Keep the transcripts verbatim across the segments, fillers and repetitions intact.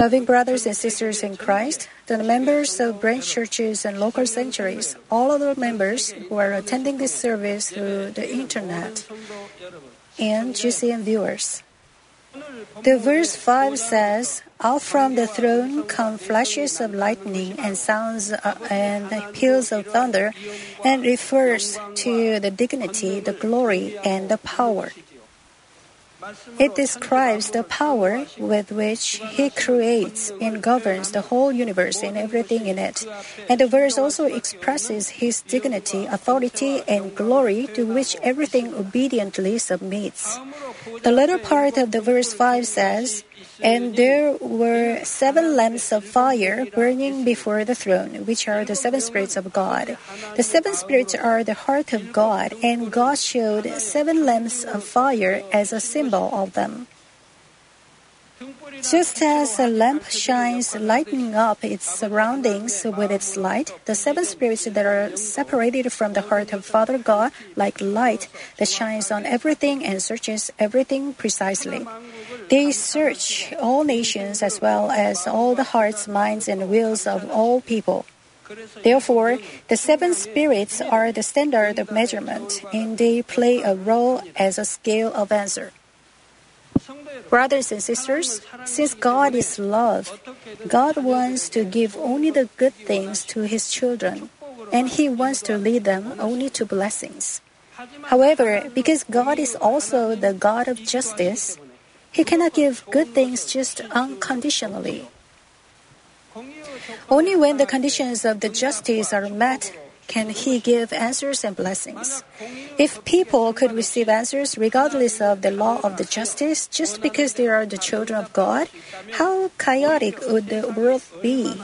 Loving brothers and sisters in Christ, the members of branch churches and local sanctuaries, all other members who are attending this service through the internet, and G C N viewers. The verse five says, "Out from the throne come flashes of lightning and sounds uh, and peals of thunder," and refers to the dignity, the glory, and the power. It describes the power with which He creates and governs the whole universe and everything in it. And the verse also expresses His dignity, authority, and glory to which everything obediently submits. The latter part of the verse five says, "And there were seven lamps of fire burning before the throne, which are the seven spirits of God." The seven spirits are the heart of God, and God showed seven lamps of fire as a symbol of them. Just as a lamp shines, lighting up its surroundings with its light, the seven spirits that are separated from the heart of Father God, like light that shines on everything and searches everything precisely. They search all nations as well as all the hearts, minds, and wills of all people. Therefore, the seven spirits are the standard of measurement, and they play a role as a scale of answer. Brothers and sisters, since God is love, God wants to give only the good things to His children, and He wants to lead them only to blessings. However, because God is also the God of justice, He cannot give good things just unconditionally. Only when the conditions of the justice are met can He give answers and blessings. If people could receive answers regardless of the law of the justice just because they are the children of God, how chaotic would the world be?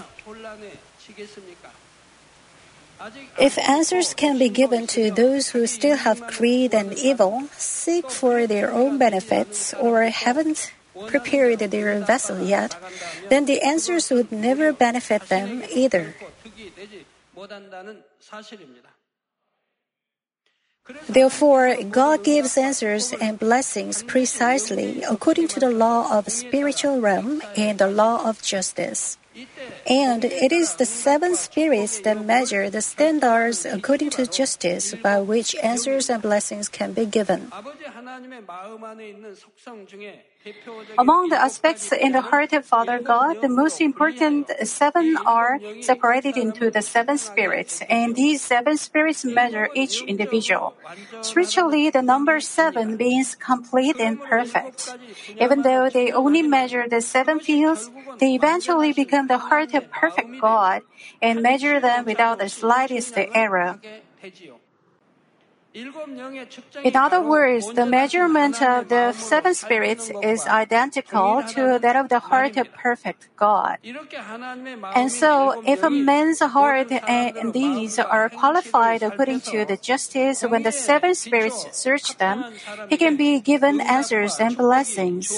If answers can be given to those who still have greed and evil, seek for their own benefits, or haven't prepared their vessel yet, then the answers would never benefit them either. Therefore, God gives answers and blessings precisely according to the law of the spiritual realm and the law of justice. And it is the seven spirits that measure the standards according to justice by which answers and blessings can be given. Among the aspects in the heart of Father God, the most important seven are separated into the seven spirits, and these seven spirits measure each individual. Spiritually, the number seven means complete and perfect. Even though they only measure the seven fields, they eventually become the heart of perfect God and measure them without the slightest error. In other words, the measurement of the seven spirits is identical to that of the heart of perfect God. And so, if a man's heart and these are qualified according to the justice when the seven spirits search them, he can be given answers and blessings.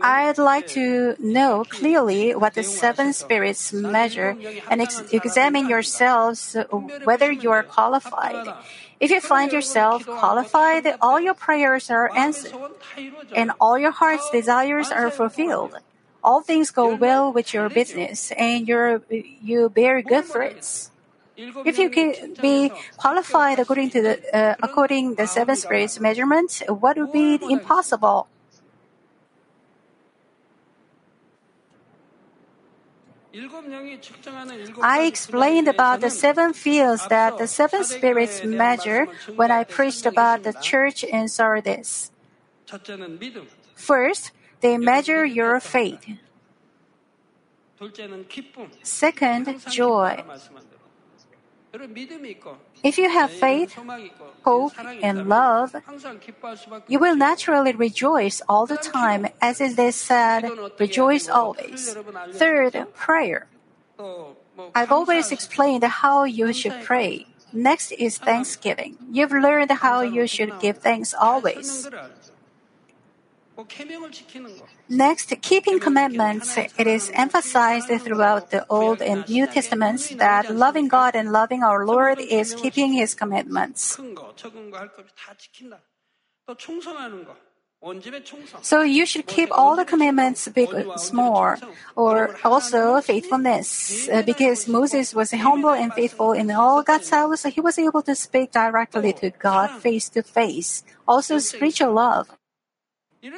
I'd like to know clearly what the seven spirits measure and ex- examine yourselves whether you are qualified. If you find yourself qualified, all your prayers are answered and all your heart's desires are fulfilled. All things go well with your business and you're, you bear good fruits. If you can be qualified according to the, uh, according the seven spirits measurement, what would be impossible? I explained about the seven fields that the seven spirits measure when I preached about the church in Sardis. First, they measure your faith. Second, joy. If you have faith, hope, and love, you will naturally rejoice all the time, as it is said, "Rejoice always." Third, prayer. I've always explained how you should pray. Next is thanksgiving. You've learned how you should give thanks always. Next, keeping commandments. It is emphasized throughout the Old and New Testaments that loving God and loving our Lord is keeping His commandments. So you should keep all the commandments, big or small, or also faithfulness. Uh, because Moses was humble and faithful in all God's house, he was able to speak directly to God face to face. Also spiritual love.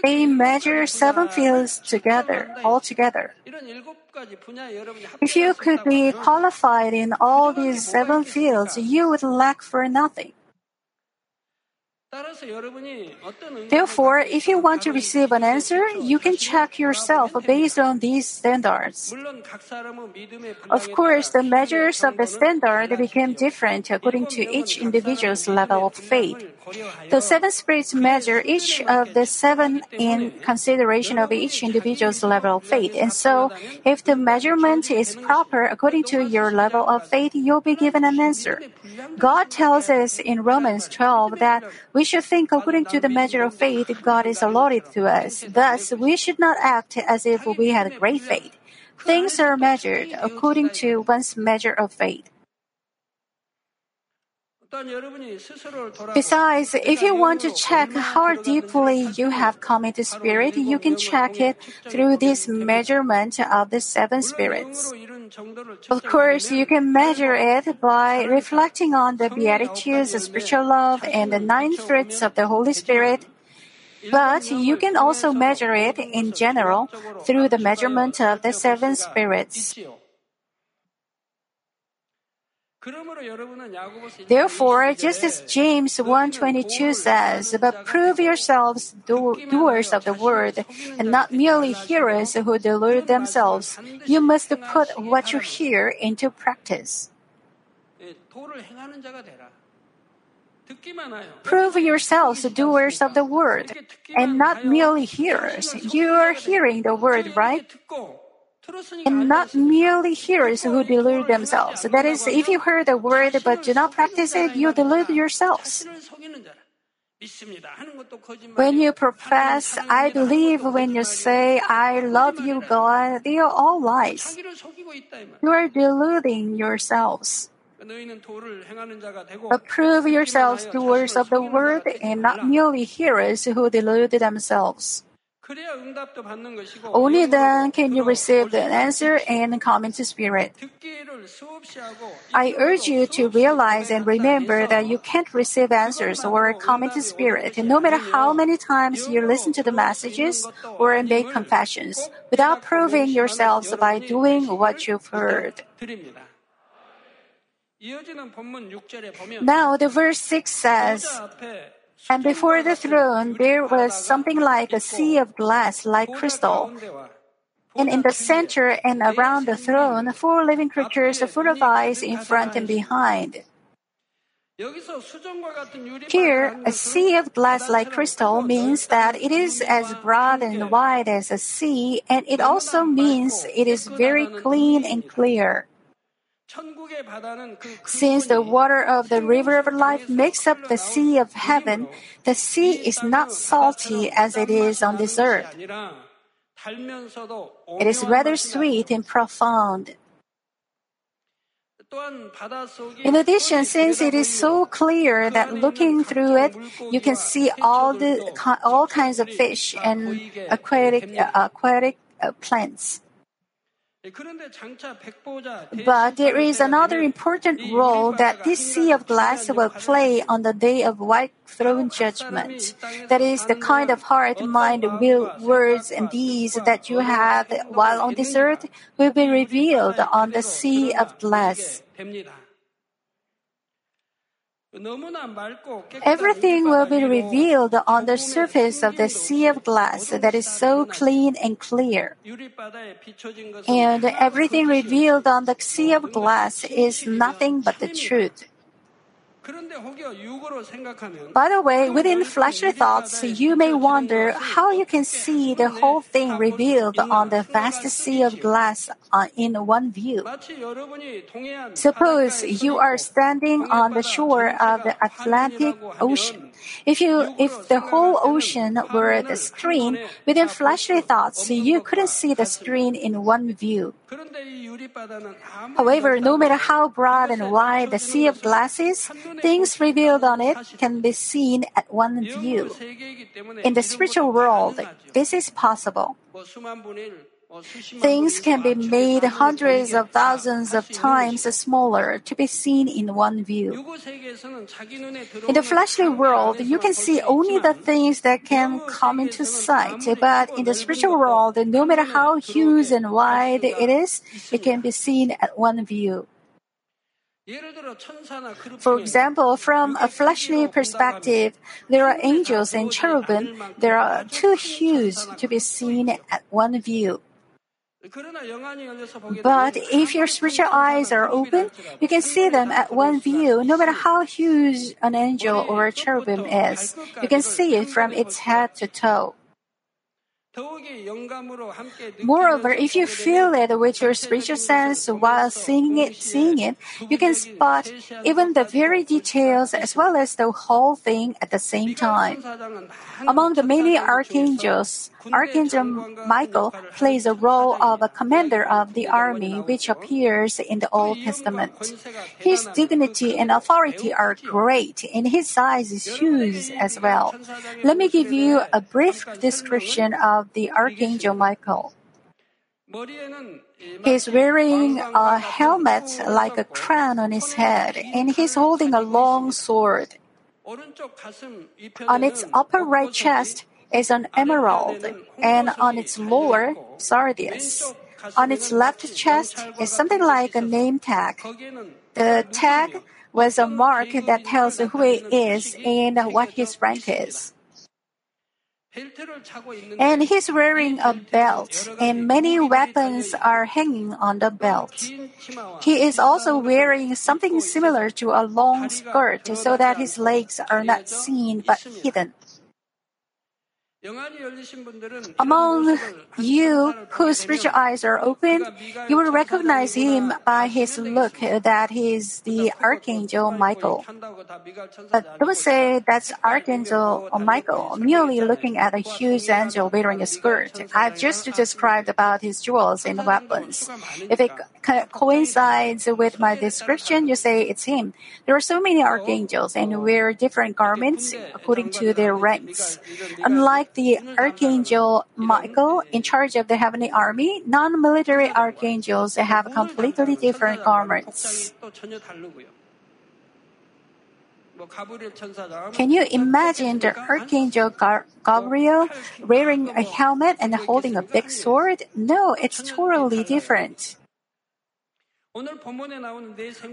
They measure seven fields together, all together. If you could be qualified in all these seven fields, you would lack for nothing. Therefore, if you want to receive an answer, you can check yourself based on these standards. Of course, the measures of the standard became different according to each individual's level of faith. The seven spirits measure each of the seven in consideration of each individual's level of faith. And so, if the measurement is proper according to your level of faith, you'll be given an answer. God tells us in Romans twelve that we We should think according to the measure of faith God is allotted to us. Thus, we should not act as if we had great faith. Things are measured according to one's measure of faith. Besides, if you want to check how deeply you have come into spirit, you can check it through this measurement of the seven spirits. Of course, you can measure it by reflecting on the Beatitudes, the spiritual love, and the nine fruits of the Holy Spirit. But you can also measure it in general through the measurement of the seven spirits. Therefore, just as James one twenty-two says, "But prove yourselves do- doers of the word, and not merely hearers who delude themselves. You must put what you hear into practice." Prove yourselves doers of the word, and not merely hearers. You are hearing the word, right? And not merely hearers who delude themselves. That is, if you heard the word but do not practice it, you delude yourselves. When you profess, "I believe," when you say, "I love you, God," they are all lies. You are deluding yourselves. But prove yourselves doers of the word and not merely hearers who delude themselves. Only then can you receive an answer and come into spirit. I urge you to realize and remember that you can't receive answers or come into spirit, no matter how many times you listen to the messages or make confessions, without proving yourselves by doing what you've heard. Now, the verse six says, "And before the throne there was something like a sea of glass, like crystal. And in the center and around the throne, four living creatures full of eyes in front and behind." Here, a sea of glass like crystal means that it is as broad and wide as a sea, and it also means it is very clean and clear. Since the water of the river of life makes up the sea of heaven, the sea is not salty as it is on this earth. It is rather sweet and profound. In addition, since it is so clear that looking through it, you can see all the all kinds of fish and aquatic aquatic plants. But there is another important role that this sea of glass will play on the day of white throne judgment. That is the kind of heart, mind, will, words, and deeds that you have while on this earth will be revealed on the sea of glass. Everything will be revealed on the surface of the sea of glass that is so clean and clear. And everything revealed on the sea of glass is nothing but the truth. By the way, within fleshly thoughts, you may wonder how you can see the whole thing revealed on the vast sea of glass in one view. Suppose you are standing on the shore of the Atlantic Ocean. If you, if the whole ocean were the screen, within fleshly thoughts, you couldn't see the screen in one view. However, no matter how broad and wide the sea of glass is, things revealed on it can be seen at one view. In the spiritual world, this is possible. Things can be made hundreds of thousands of times smaller to be seen in one view. In the fleshly world, you can see only the things that can come into sight, but in the spiritual world, no matter how huge and wide it is, it can be seen at one view. For example, from a fleshly perspective, there are angels and cherubim that are too huge to be seen at one view. But if your spiritual eyes are open, you can see them at one view, no matter how huge an angel or a cherubim is. You can see it from its head to toe. Moreover, if you feel it with your spiritual sense while seeing it, seeing it, you can spot even the very details as well as the whole thing at the same time. Among the many archangels, Archangel Michael plays a role of a commander of the army, which appears in the Old Testament. His dignity and authority are great, and his size is huge as well. Let me give you a brief description of the Archangel Michael. He's wearing a helmet like a crown on his head, and he's holding a long sword. On its upper right chest is an emerald, and on its lower, sardius. On its left chest is something like a name tag. The tag was a mark that tells who he is and what his rank is. And he's wearing a belt, and many weapons are hanging on the belt. He is also wearing something similar to a long skirt so that his legs are not seen but hidden. Among you whose spiritual eyes are open, you will recognize him by his look that he is the Archangel Michael. But I would say that's Archangel Michael, merely looking at a huge angel wearing a skirt. I've just described about his jewels and weapons. If it co- coincides with my description, you say it's him. There are so many archangels and wear different garments according to their ranks. Unlike the Archangel Michael in charge of the heavenly army, non-military archangels have completely different garments. Can you imagine the Archangel Gabriel wearing a helmet and holding a big sword? No, it's totally different.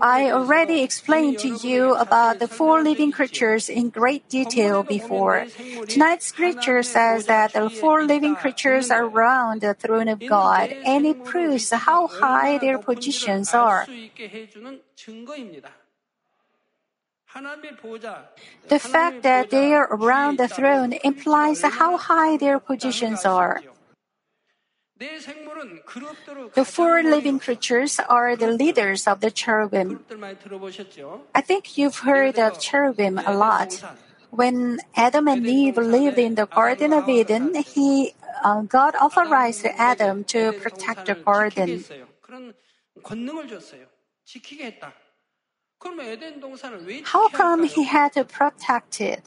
I already explained to you about the four living creatures in great detail before. Tonight's scripture says that the four living creatures are around the throne of God, and it proves how high their positions are. The fact that they are around the throne implies how high their positions are. The four living creatures are the leaders of the cherubim. I think you've heard of cherubim a lot. When Adam and Eve lived in the Garden of Eden, he, uh, God authorized Adam to protect the garden. How come he had to protect it?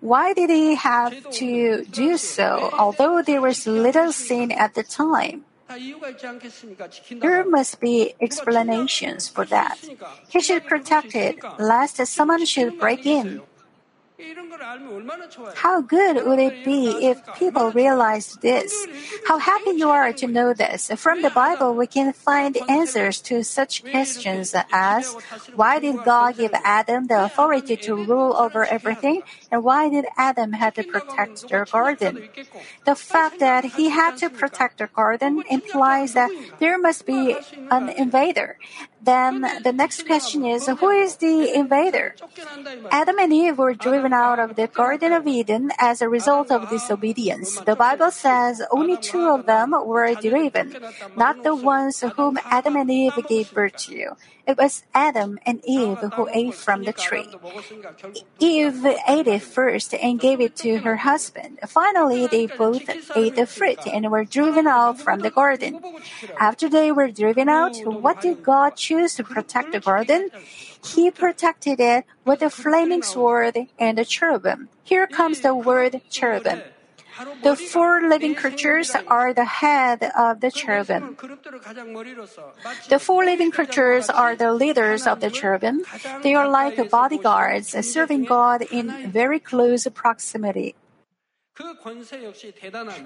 Why did he have to do so, although there was little sin at the time? There must be explanations for that. He should protect it, lest someone should break in. How good would it be if people realized this? How happy you are to know this. From the Bible, we can find answers to such questions as, why did God give Adam the authority to rule over everything? And why did Adam have to protect their garden? The fact that he had to protect the garden implies that there must be an invader. Then the next question is, who is the invader? Adam and Eve were driven out of the Garden of Eden as a result of disobedience. The Bible says only two of them were driven, not the ones whom Adam and Eve gave birth to. It was Adam and Eve who ate from the tree. Eve ate it first and gave it to her husband. Finally, they both ate the fruit and were driven out from the garden. After they were driven out, what did God choose refused to protect the garden, he protected it with a flaming sword and a cherubim. Here comes the word cherubim. The four living creatures are the head of the cherubim. The four living creatures are the leaders of the cherubim. They are like bodyguards serving God in very close proximity.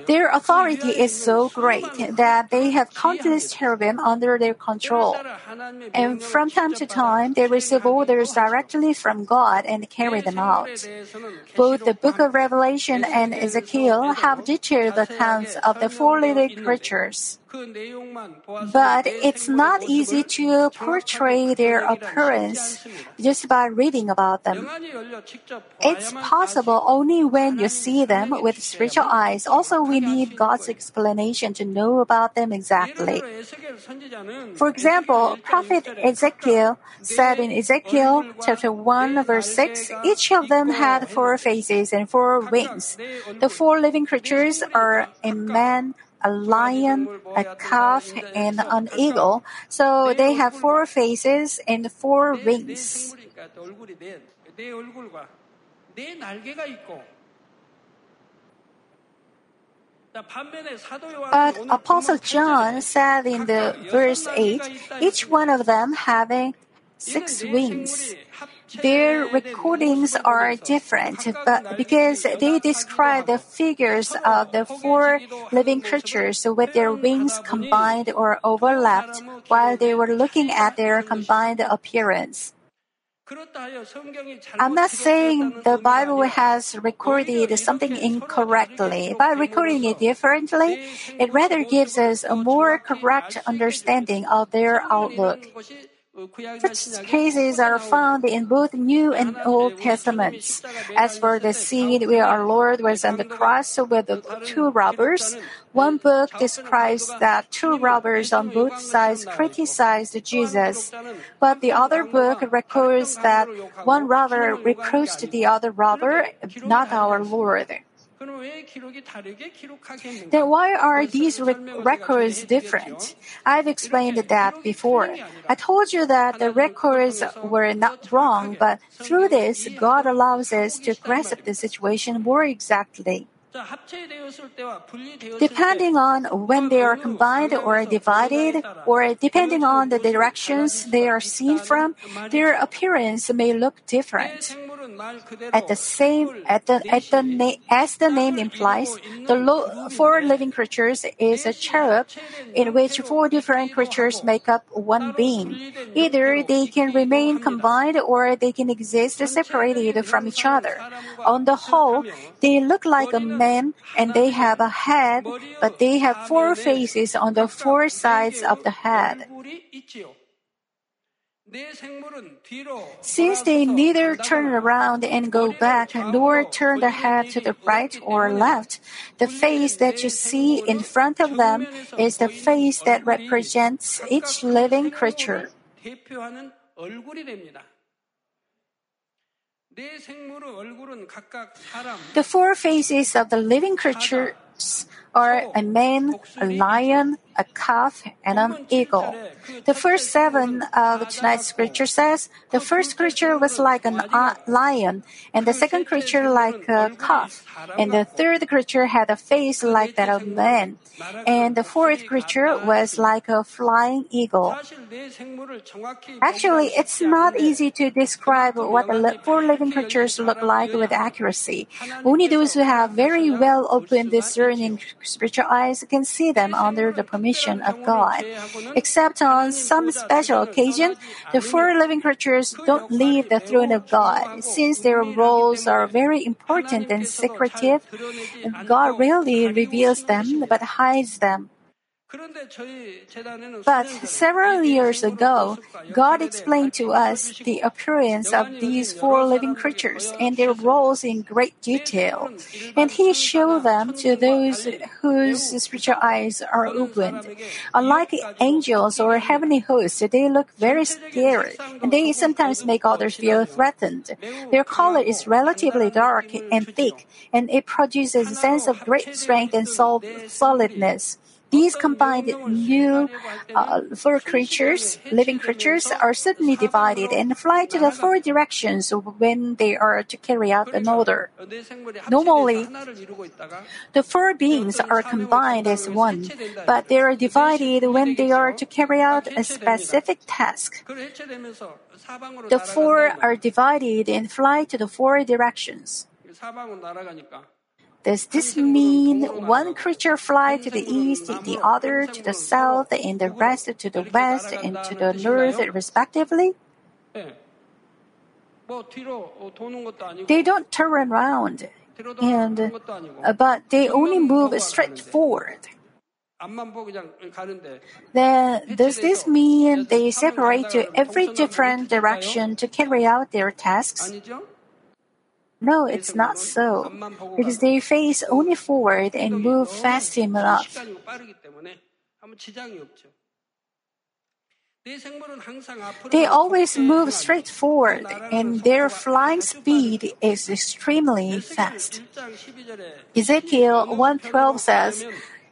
Their authority is so great that they have countless cherubim under their control. And from time to time, they receive orders directly from God and carry them out. Both the book of Revelation and Ezekiel have detailed accounts of the four living creatures. But it's not easy to portray their appearance just by reading about them. It's possible only when you see them with spiritual eyes. Also, we need God's explanation to know about them exactly. For example, Prophet Ezekiel said in Ezekiel chapter one, verse six, each of them had four faces and four wings. The four living creatures are a man, a lion, a calf, and an eagle. So they have four faces and four wings. But Apostle John said in the verse eight, each one of them having six wings. Their recordings are different, but because they describe the figures of the four living creatures with their wings combined or overlapped while they were looking at their combined appearance. I'm not saying the Bible has recorded something incorrectly. By recording it differently, it rather gives us a more correct understanding of their outlook. Such cases are found in both New and Old Testaments. As for the scene where our Lord was on the cross with the two robbers, one book describes that two robbers on both sides criticized Jesus, but the other book records that one robber reproached the other robber, not our Lord. Then why are these rec- records different? I've explained that before. I told you that the records were not wrong, but through this, God allows us to grasp the situation more exactly. Depending on when they are combined or divided, or depending on the directions they are seen from, their appearance may look different. At the same, at the, at the na- as the name implies, the lo- four living creatures is a cherub in which four different creatures make up one being. Either they can remain combined or they can exist separated from each other. On the whole, they look like a man and they have a head, but they have four faces on the four sides of the head. Since they neither turn around and go back, nor turn the head to the right or left, the face that you see in front of them is the face that represents each living creature. The four faces of the living creature are a man, a lion, a calf, and an eagle. The first seven of tonight's scripture says, the first creature was like a uh, lion, and the second creature like a calf, and the third creature had a face like that of man, and the fourth creature was like a flying eagle. Actually, it's not easy to describe what the li- four living creatures look like with accuracy. Only those who have very well opened discerning spiritual eyes can see them under the permission of God. Except on some special occasion, the four living creatures don't leave the throne of God. Since their roles are very important and secretive, God rarely reveals them but hides them. But several years ago, God explained to us the appearance of these four living creatures and their roles in great detail, and He showed them to those whose spiritual eyes are opened. Unlike angels or heavenly hosts, they look very scary, and they sometimes make others feel threatened. Their color is relatively dark and thick, and it produces a sense of great strength and solidness. These combined new uh, four creatures, living creatures, are suddenly divided and fly to the four directions when they are to carry out an order. Normally, the four beings are combined as one, but they are divided when they are to carry out a specific task. The four are divided and fly to the four directions. Does this mean one creature flies to the east, the other to the south, and the rest to the west and to the north, respectively? They don't turn around, and but they only move straight forward. Then, does this mean they separate to every different direction to carry out their tasks? No, it's not so, because they face only forward and move fast enough. They always move straight forward, and their flying speed is extremely fast. Ezekiel one twelve says,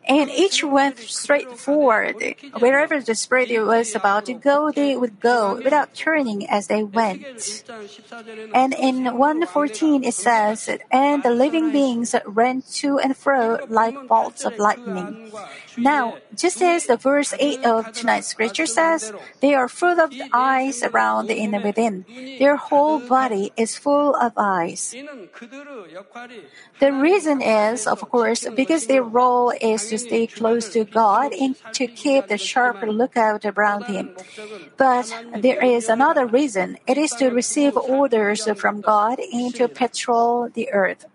"And each went straight forward. Wherever the spirit was about to go, they would go without turning as they went." And in one fourteen it says, "And the living beings ran to and fro like bolts of lightning." Now, just as the verse eight of tonight's scripture says, "They are full of eyes around and within. Their whole body is full of eyes." The reason is, of course, because their role is to to stay close to God and to keep the sharp lookout around Him. But there is another reason. It is to receive orders from God and to patrol the earth.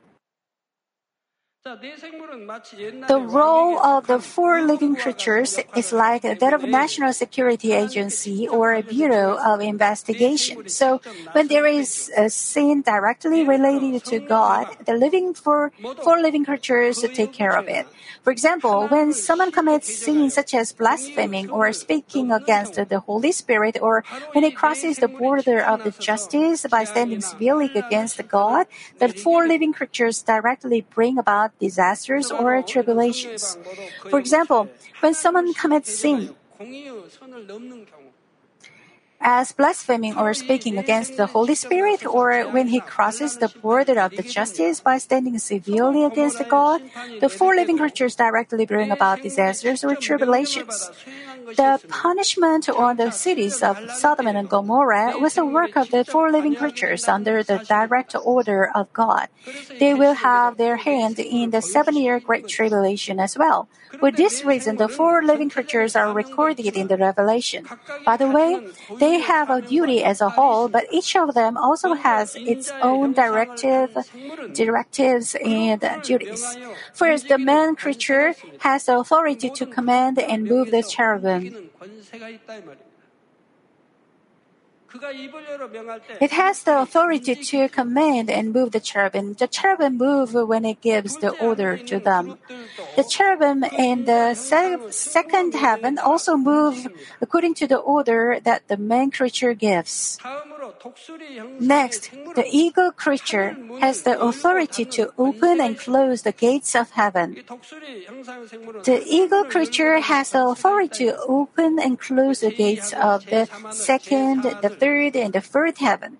The role of the four living creatures is like that of a National Security Agency or a Bureau of Investigation. So, when there is a sin directly related to God, the living four, four living creatures take care of it. For example, when someone commits sins such as blaspheming or speaking against the Holy Spirit, or when it crosses the border of the justice by standing civilly against God, the four living creatures directly bring about disasters or tribulations. For example, when someone commits sin, as blaspheming or speaking against the Holy Spirit, or when he crosses the border of the justice by standing severely against God, the four living creatures directly bring about disasters or tribulations. The punishment on the cities of Sodom and Gomorrah was the work of the four living creatures under the direct order of God. They will have their hand in the seven-year Great Tribulation as well. For this reason, the four living creatures are recorded in the Revelation. By the way, they They have a duty as a whole, but each of them also has its own directive, directives and duties. First, the man creature has the authority to command and move the cherubim. It has the authority to command and move the cherubim. The cherubim move when it gives the order to them. The cherubim in the se- second heaven also move according to the order that the man creature gives. Next, the eagle creature has the authority to open and close the gates of heaven. The eagle creature has the authority to open and close the gates of the second, the third, and the fourth heaven.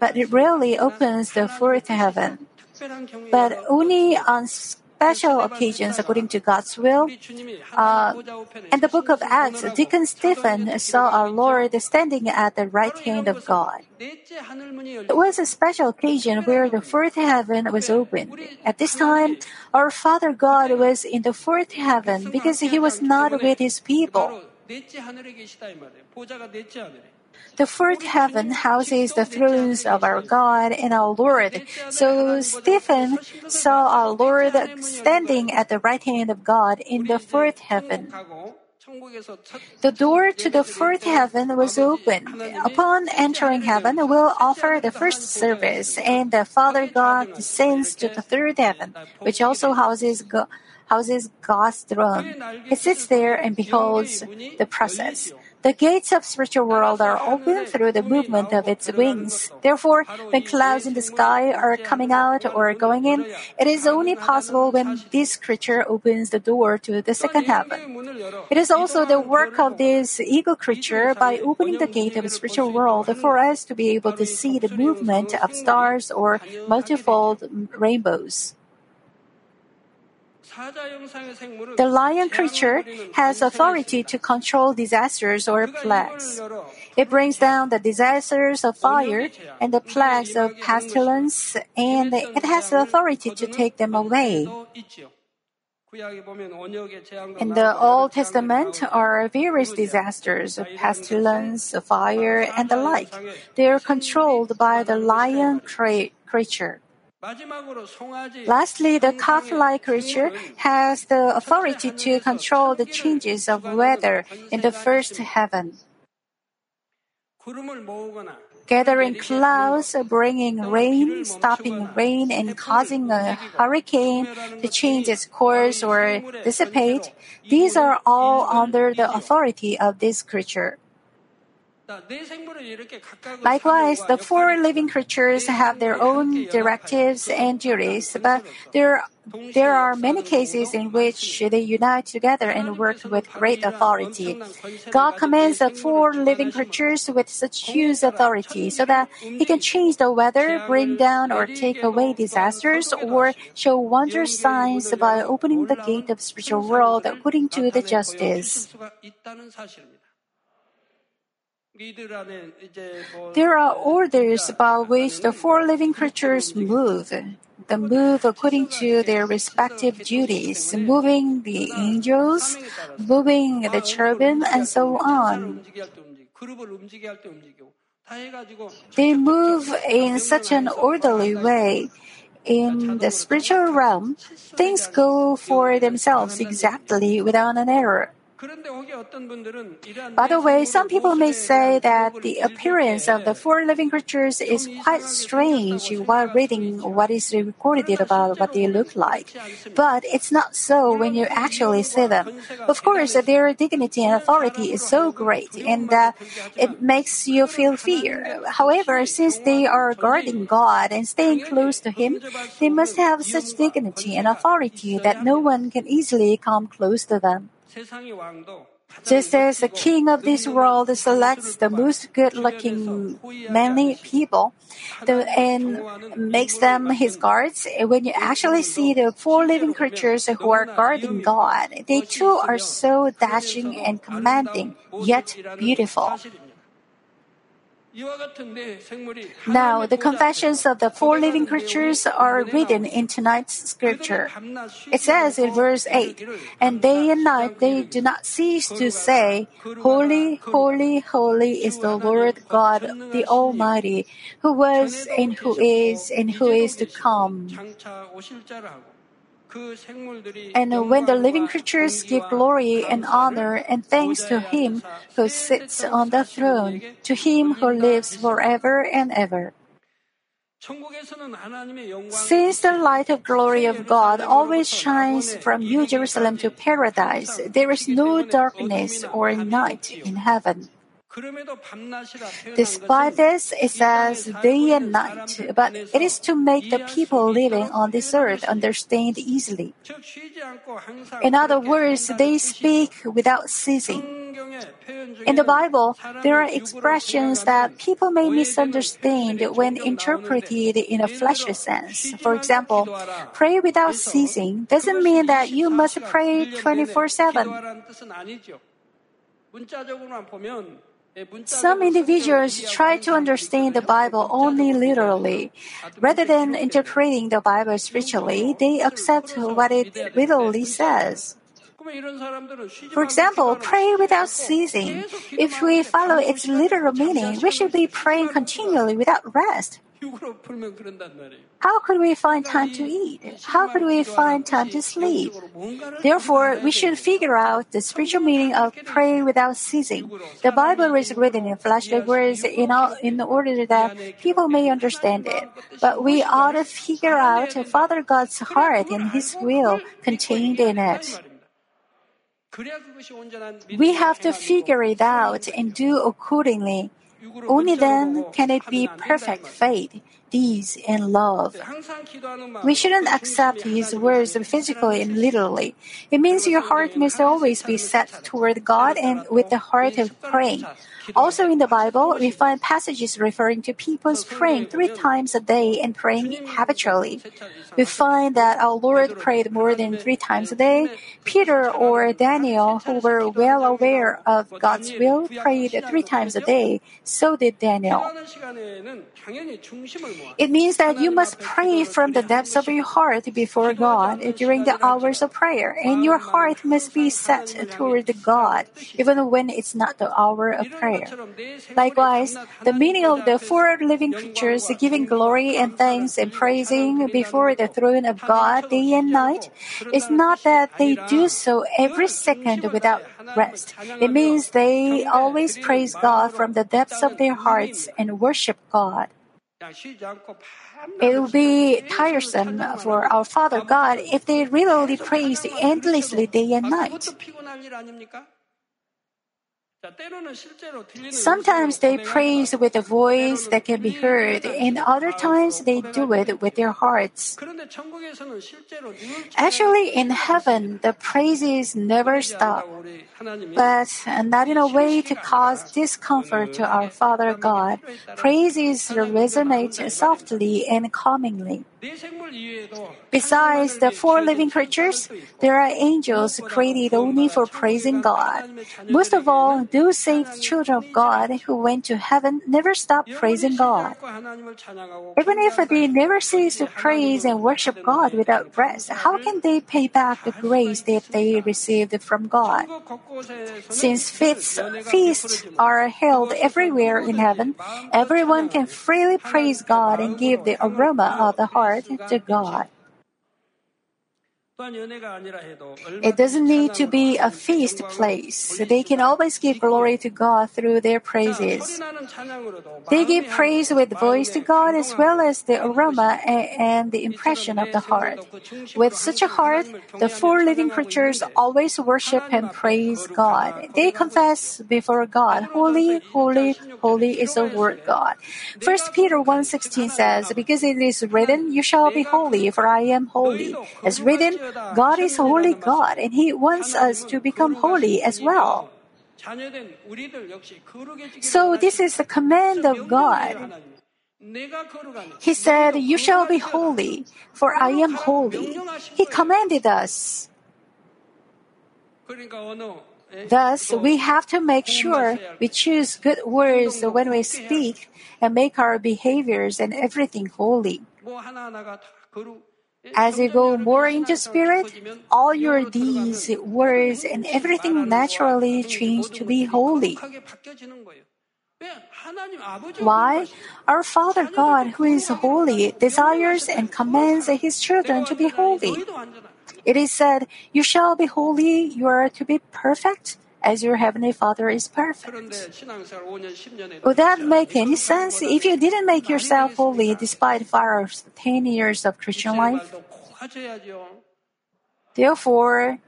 But it rarely opens the fourth heaven. But only on special occasions according to God's will. Uh, in the book of Acts, Deacon Stephen saw our Lord standing at the right hand of God. It was a special occasion where the fourth heaven was opened. At this time, our Father God was in the fourth heaven because He was not with His people. The fourth heaven houses the thrones of our God and our Lord. So Stephen saw our Lord standing at the right hand of God in the fourth heaven. The door to the fourth heaven was opened. Upon entering heaven, we'll offer the first service, and the Father God descends to the third heaven, which also houses God. houses God's throne. It sits there and beholds the process. The gates of spiritual world are open through the movement of its wings. Therefore, when clouds in the sky are coming out or going in, it is only possible when this creature opens the door to the second heaven. It is also the work of this eagle creature by opening the gate of spiritual world for us to be able to see the movement of stars or multifold rainbows. The lion creature has authority to control disasters or plagues. It brings down the disasters of fire and the plagues of pestilence, and it has the authority to take them away. In the Old Testament are various disasters, pestilence, fire, and the like. They are controlled by the lion cra- creature. Lastly, the calf-like creature has the authority to control the changes of weather in the first heaven. Gathering clouds, bringing rain, stopping rain, and causing a hurricane to change its course or dissipate, these are all under the authority of this creature. Likewise, the four living creatures have their own directives and duties, but there, there are many cases in which they unite together and work with great authority. God commands the four living creatures with such huge authority so that He can change the weather, bring down or take away disasters, or show wondrous signs by opening the gate of spiritual world according to the justice. There are orders by which the four living creatures move. They move according to their respective duties, moving the angels, moving the cherubim, and so on. They move in such an orderly way. In the spiritual realm, things go for themselves exactly without an error. By the way, some people may say that the appearance of the four living creatures is quite strange while reading what is recorded about what they look like. But it's not so when you actually see them. Of course, their dignity and authority is so great and that it makes you feel fear. However, since they are guarding God and staying close to Him, they must have such dignity and authority that no one can easily come close to them. Just as the king of this world selects the most good-looking, manly people and makes them his guards, when you actually see the four living creatures who are guarding God, they too are so dashing and commanding, yet beautiful. Now, the confessions of the four living creatures are written in tonight's scripture. It says in verse eight, "And day and night they do not cease to say, Holy, holy, holy is the Lord God, the Almighty, who was and who is and who is to come." And when the living creatures give glory and honor and thanks to Him who sits on the throne, to Him who lives forever and ever. Since the light of glory of God always shines from New Jerusalem to Paradise, there is no darkness or night in heaven. Despite this, it says day and night, but it is to make the people living on this earth understand easily. In other words, they speak without ceasing. In the Bible, there are expressions that people may misunderstand when interpreted in a fleshly sense. For example, pray without ceasing doesn't mean that you must pray twenty-four seven. Some individuals try to understand the Bible only literally. Rather than interpreting the Bible spiritually, they accept what it literally says. For example, pray without ceasing. If we follow its literal meaning, we should be praying continually without rest. How could we find time to eat? How could we find time to sleep? Therefore, we should figure out the spiritual meaning of pray without ceasing. The Bible is written in fleshly words in, all, in order that people may understand it. But we ought to figure out Father God's heart and His will contained in it. We have to figure it out and do accordingly. Only then can it be perfect faith, deeds, and love. We shouldn't accept His words physically and literally. It means your heart must always be set toward God and with the heart of praying. Also in the Bible, we find passages referring to people praying three times a day and praying habitually. We find that our Lord prayed more than three times a day. Peter or Daniel, who were well aware of God's will, prayed three times a day. So did Daniel. It means that you must pray from the depths of your heart before God during the hours of prayer, and your heart must be set toward God, even when it's not the hour of prayer. Likewise, the meaning of the four living creatures giving glory and thanks and praising before the throne of God day and night is not that they do so every second without rest. It means they always praise God from the depths of their hearts and worship God. It would be tiresome for our Father God if they really praised endlessly day and night. Sometimes they praise with a voice that can be heard, and other times they do it with their hearts. Actually, in heaven, the praises never stop, but not in a way to cause discomfort to our Father God. Praises resonate softly and calmingly. Besides the four living creatures, there are angels created only for praising God. Most of all, those saved children of God who went to heaven never stop praising God. Even if they never cease to praise and worship God without rest, how can they pay back the grace that they received from God? Since feasts, feasts are held everywhere in heaven, everyone can freely praise God and give the aroma of the heart to God. It doesn't need to be a feast place. They can always give glory to God through their praises. They give praise with voice to God as well as the aroma and the impression of the heart. With such a heart, the four living creatures always worship and praise God. They confess before God, "Holy, holy, holy is the Lord God." First Peter one sixteen says, "Because it is written, you shall be holy, for I am holy." As written, God is holy God, and He wants us to become holy as well. So this is the command of God. He said, "You shall be holy, for I am holy." He commanded us. Thus, we have to make sure we choose good words when we speak and make our behaviors and everything holy. As you go more into spirit, all your deeds, words, and everything naturally change to be holy. Why? Our Father God, who is holy, desires and commands His children to be holy. It is said, "You shall be holy, you are to be perfect, as your Heavenly Father is perfect." Would that make any sense if you didn't make yourself holy despite five or ten years of Christian life? Therefore,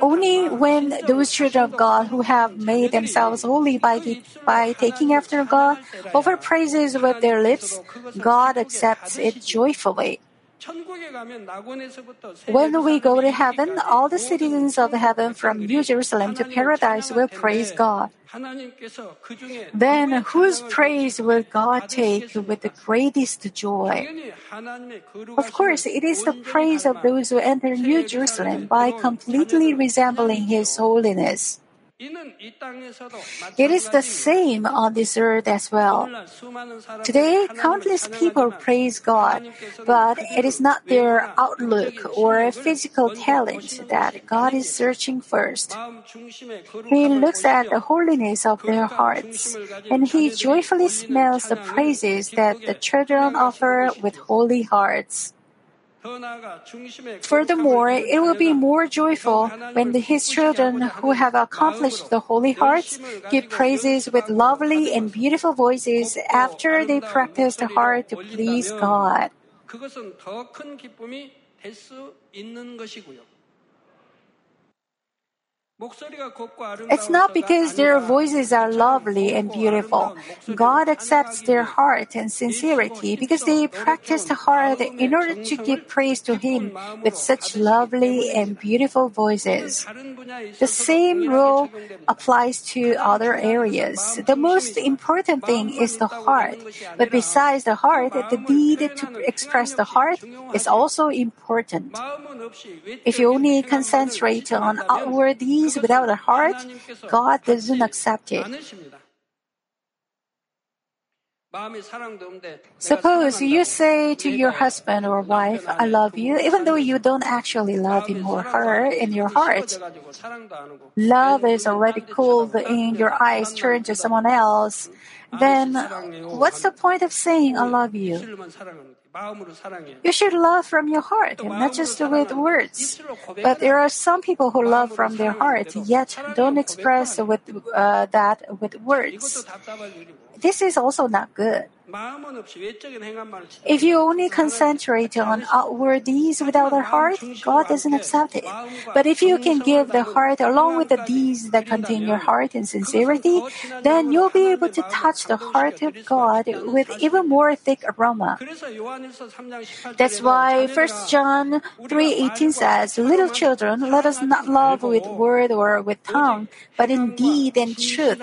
only when those children of God who have made themselves holy by, by taking after God offer praises with their lips, God accepts it joyfully. When we go to heaven, all the citizens of heaven from New Jerusalem to Paradise will praise God. Then whose praise will God take with the greatest joy? Of course, it is the praise of those who enter New Jerusalem by completely resembling His holiness. It is the same on this earth as well. Today, countless people praise God, but it is not their outlook or physical talent that God is searching first. He looks at the holiness of their hearts, and He joyfully smells the praises that the children offer with holy hearts. Furthermore, it will be more joyful when His children who have accomplished the holy hearts give praises with lovely and beautiful voices after they practice the heart to please God. It's not because their voices are lovely and beautiful. God accepts their heart and sincerity because they practiced hard in order to give praise to Him with such lovely and beautiful voices. The same rule applies to other areas. The most important thing is the heart. But besides the heart, the deed to express the heart is also important. If you only concentrate on outward deeds without a heart, God doesn't accept it. Suppose you say to your husband or wife, "I love you," even though you don't actually love him or her in your heart. Love is already cold in your eyes turned to someone else. Then what's the point of saying, "I love you"? You should love from your heart, and not just with words. But there are some people who love from their heart, yet don't express with, uh, that with words. This is also not good. If you only concentrate on outward deeds without the heart, God doesn't accept it. But if you can give the heart along with the deeds that contain your heart and sincerity, then you'll be able to touch the heart of God with even more thick aroma. That's why First John three eighteen says, "Little children, let us not love with word or with tongue, but in deed and truth."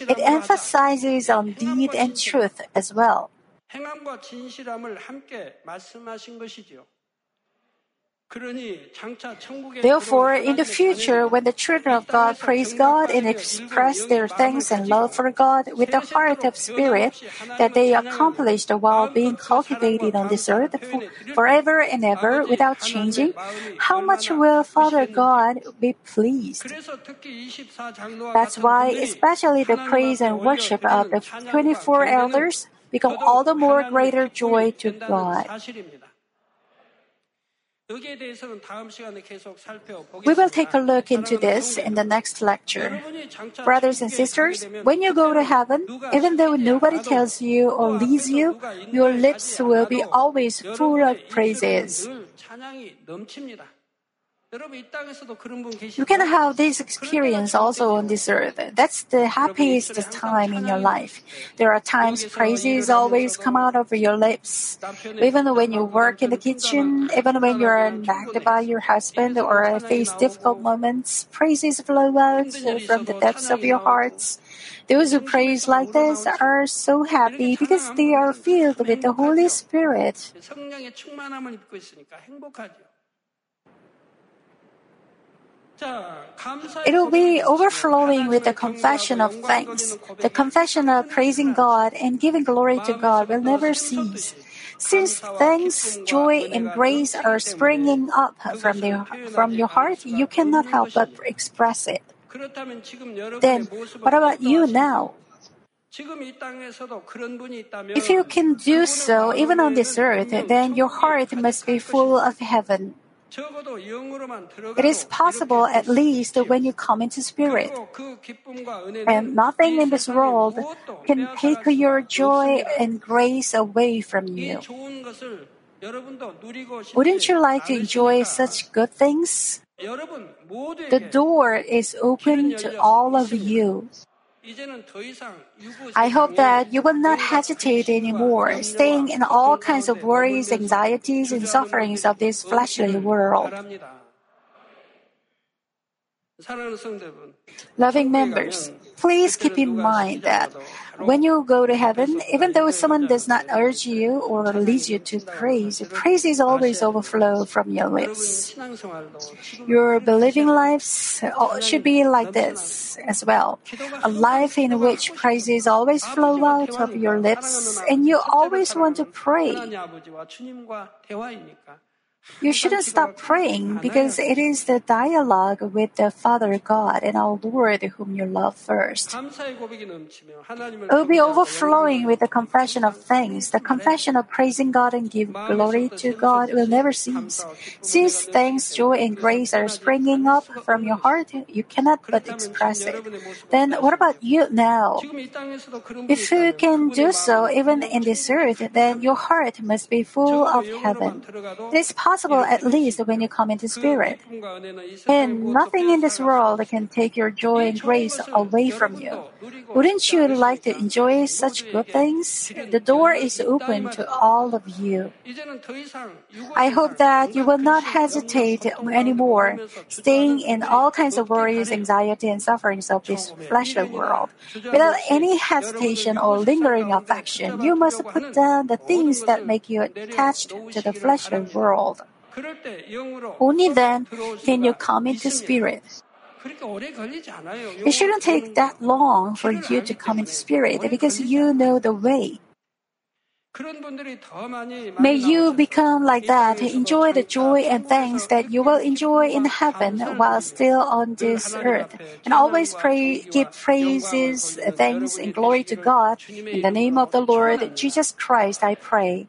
It emphasizes on deed and truth as well. Well. Therefore, in the future, when the children of God praise God and express their thanks and love for God with the heart of spirit that they accomplished while being cultivated on this earth forever and ever without changing, how much will Father God be pleased? That's why especially the praise and worship of the twenty-four elders become all the more greater joy to God. We will take a look into this in the next lecture. Brothers and sisters, when you go to heaven, even though nobody tells you or leads you, your lips will be always full of praises. You can have this experience also on this earth. That's the happiest time in your life. There are times praises always come out of your lips. Even when you work in the kitchen, even when you are nagged by your husband or face difficult moments, praises flow out from the depths of your hearts. Those who praise like this are so happy because they are filled with the Holy Spirit. It will be overflowing with the confession of thanks. The confession of praising God and giving glory to God will never cease. Since thanks, joy, and grace are springing up from, the, from your heart, you cannot help but express it. Then, what about you now? If you can do so even on this earth, then your heart must be full of heaven. It is possible at least when you come into spirit. And nothing in this world can take your joy and grace away from you. Wouldn't you like to enjoy such good things? The door is open to all of you. I hope that you will not hesitate anymore, staying in all kinds of worries, anxieties, and sufferings of this fleshly world. Loving members, please keep in mind that when you go to heaven, even though someone does not urge you or lead you to praise, praises always overflow from your lips. Your believing lives should be like this as well. A life in which praises always flow out of your lips and you always want to pray. You shouldn't stop praying because it is the dialogue with the Father God and our Lord whom you love first. It will be overflowing with the confession of thanks. The confession of praising God and giving glory to God will never cease. Since thanks, joy, and grace are springing up from your heart, you cannot but express it. Then what about you now? If you can do so even in this earth, then your heart must be full of heaven. It is possible impossible, at least when you come into Spirit. And nothing in this world can take your joy and grace away from you. Wouldn't you like to enjoy such good things? The door is open to all of you. I hope that you will not hesitate anymore, staying in all kinds of worries, anxiety, and sufferings of this fleshly world. Without any hesitation or lingering affection, you must put down the things that make you attached to the fleshly world. Only then can you come into Spirit. It shouldn't take that long for you to come into Spirit because you know the way. May you become like that, enjoy the joy and thanks that you will enjoy in heaven while still on this earth, and always pray, give praises, thanks, and glory to God. In the name of the Lord Jesus Christ, I pray.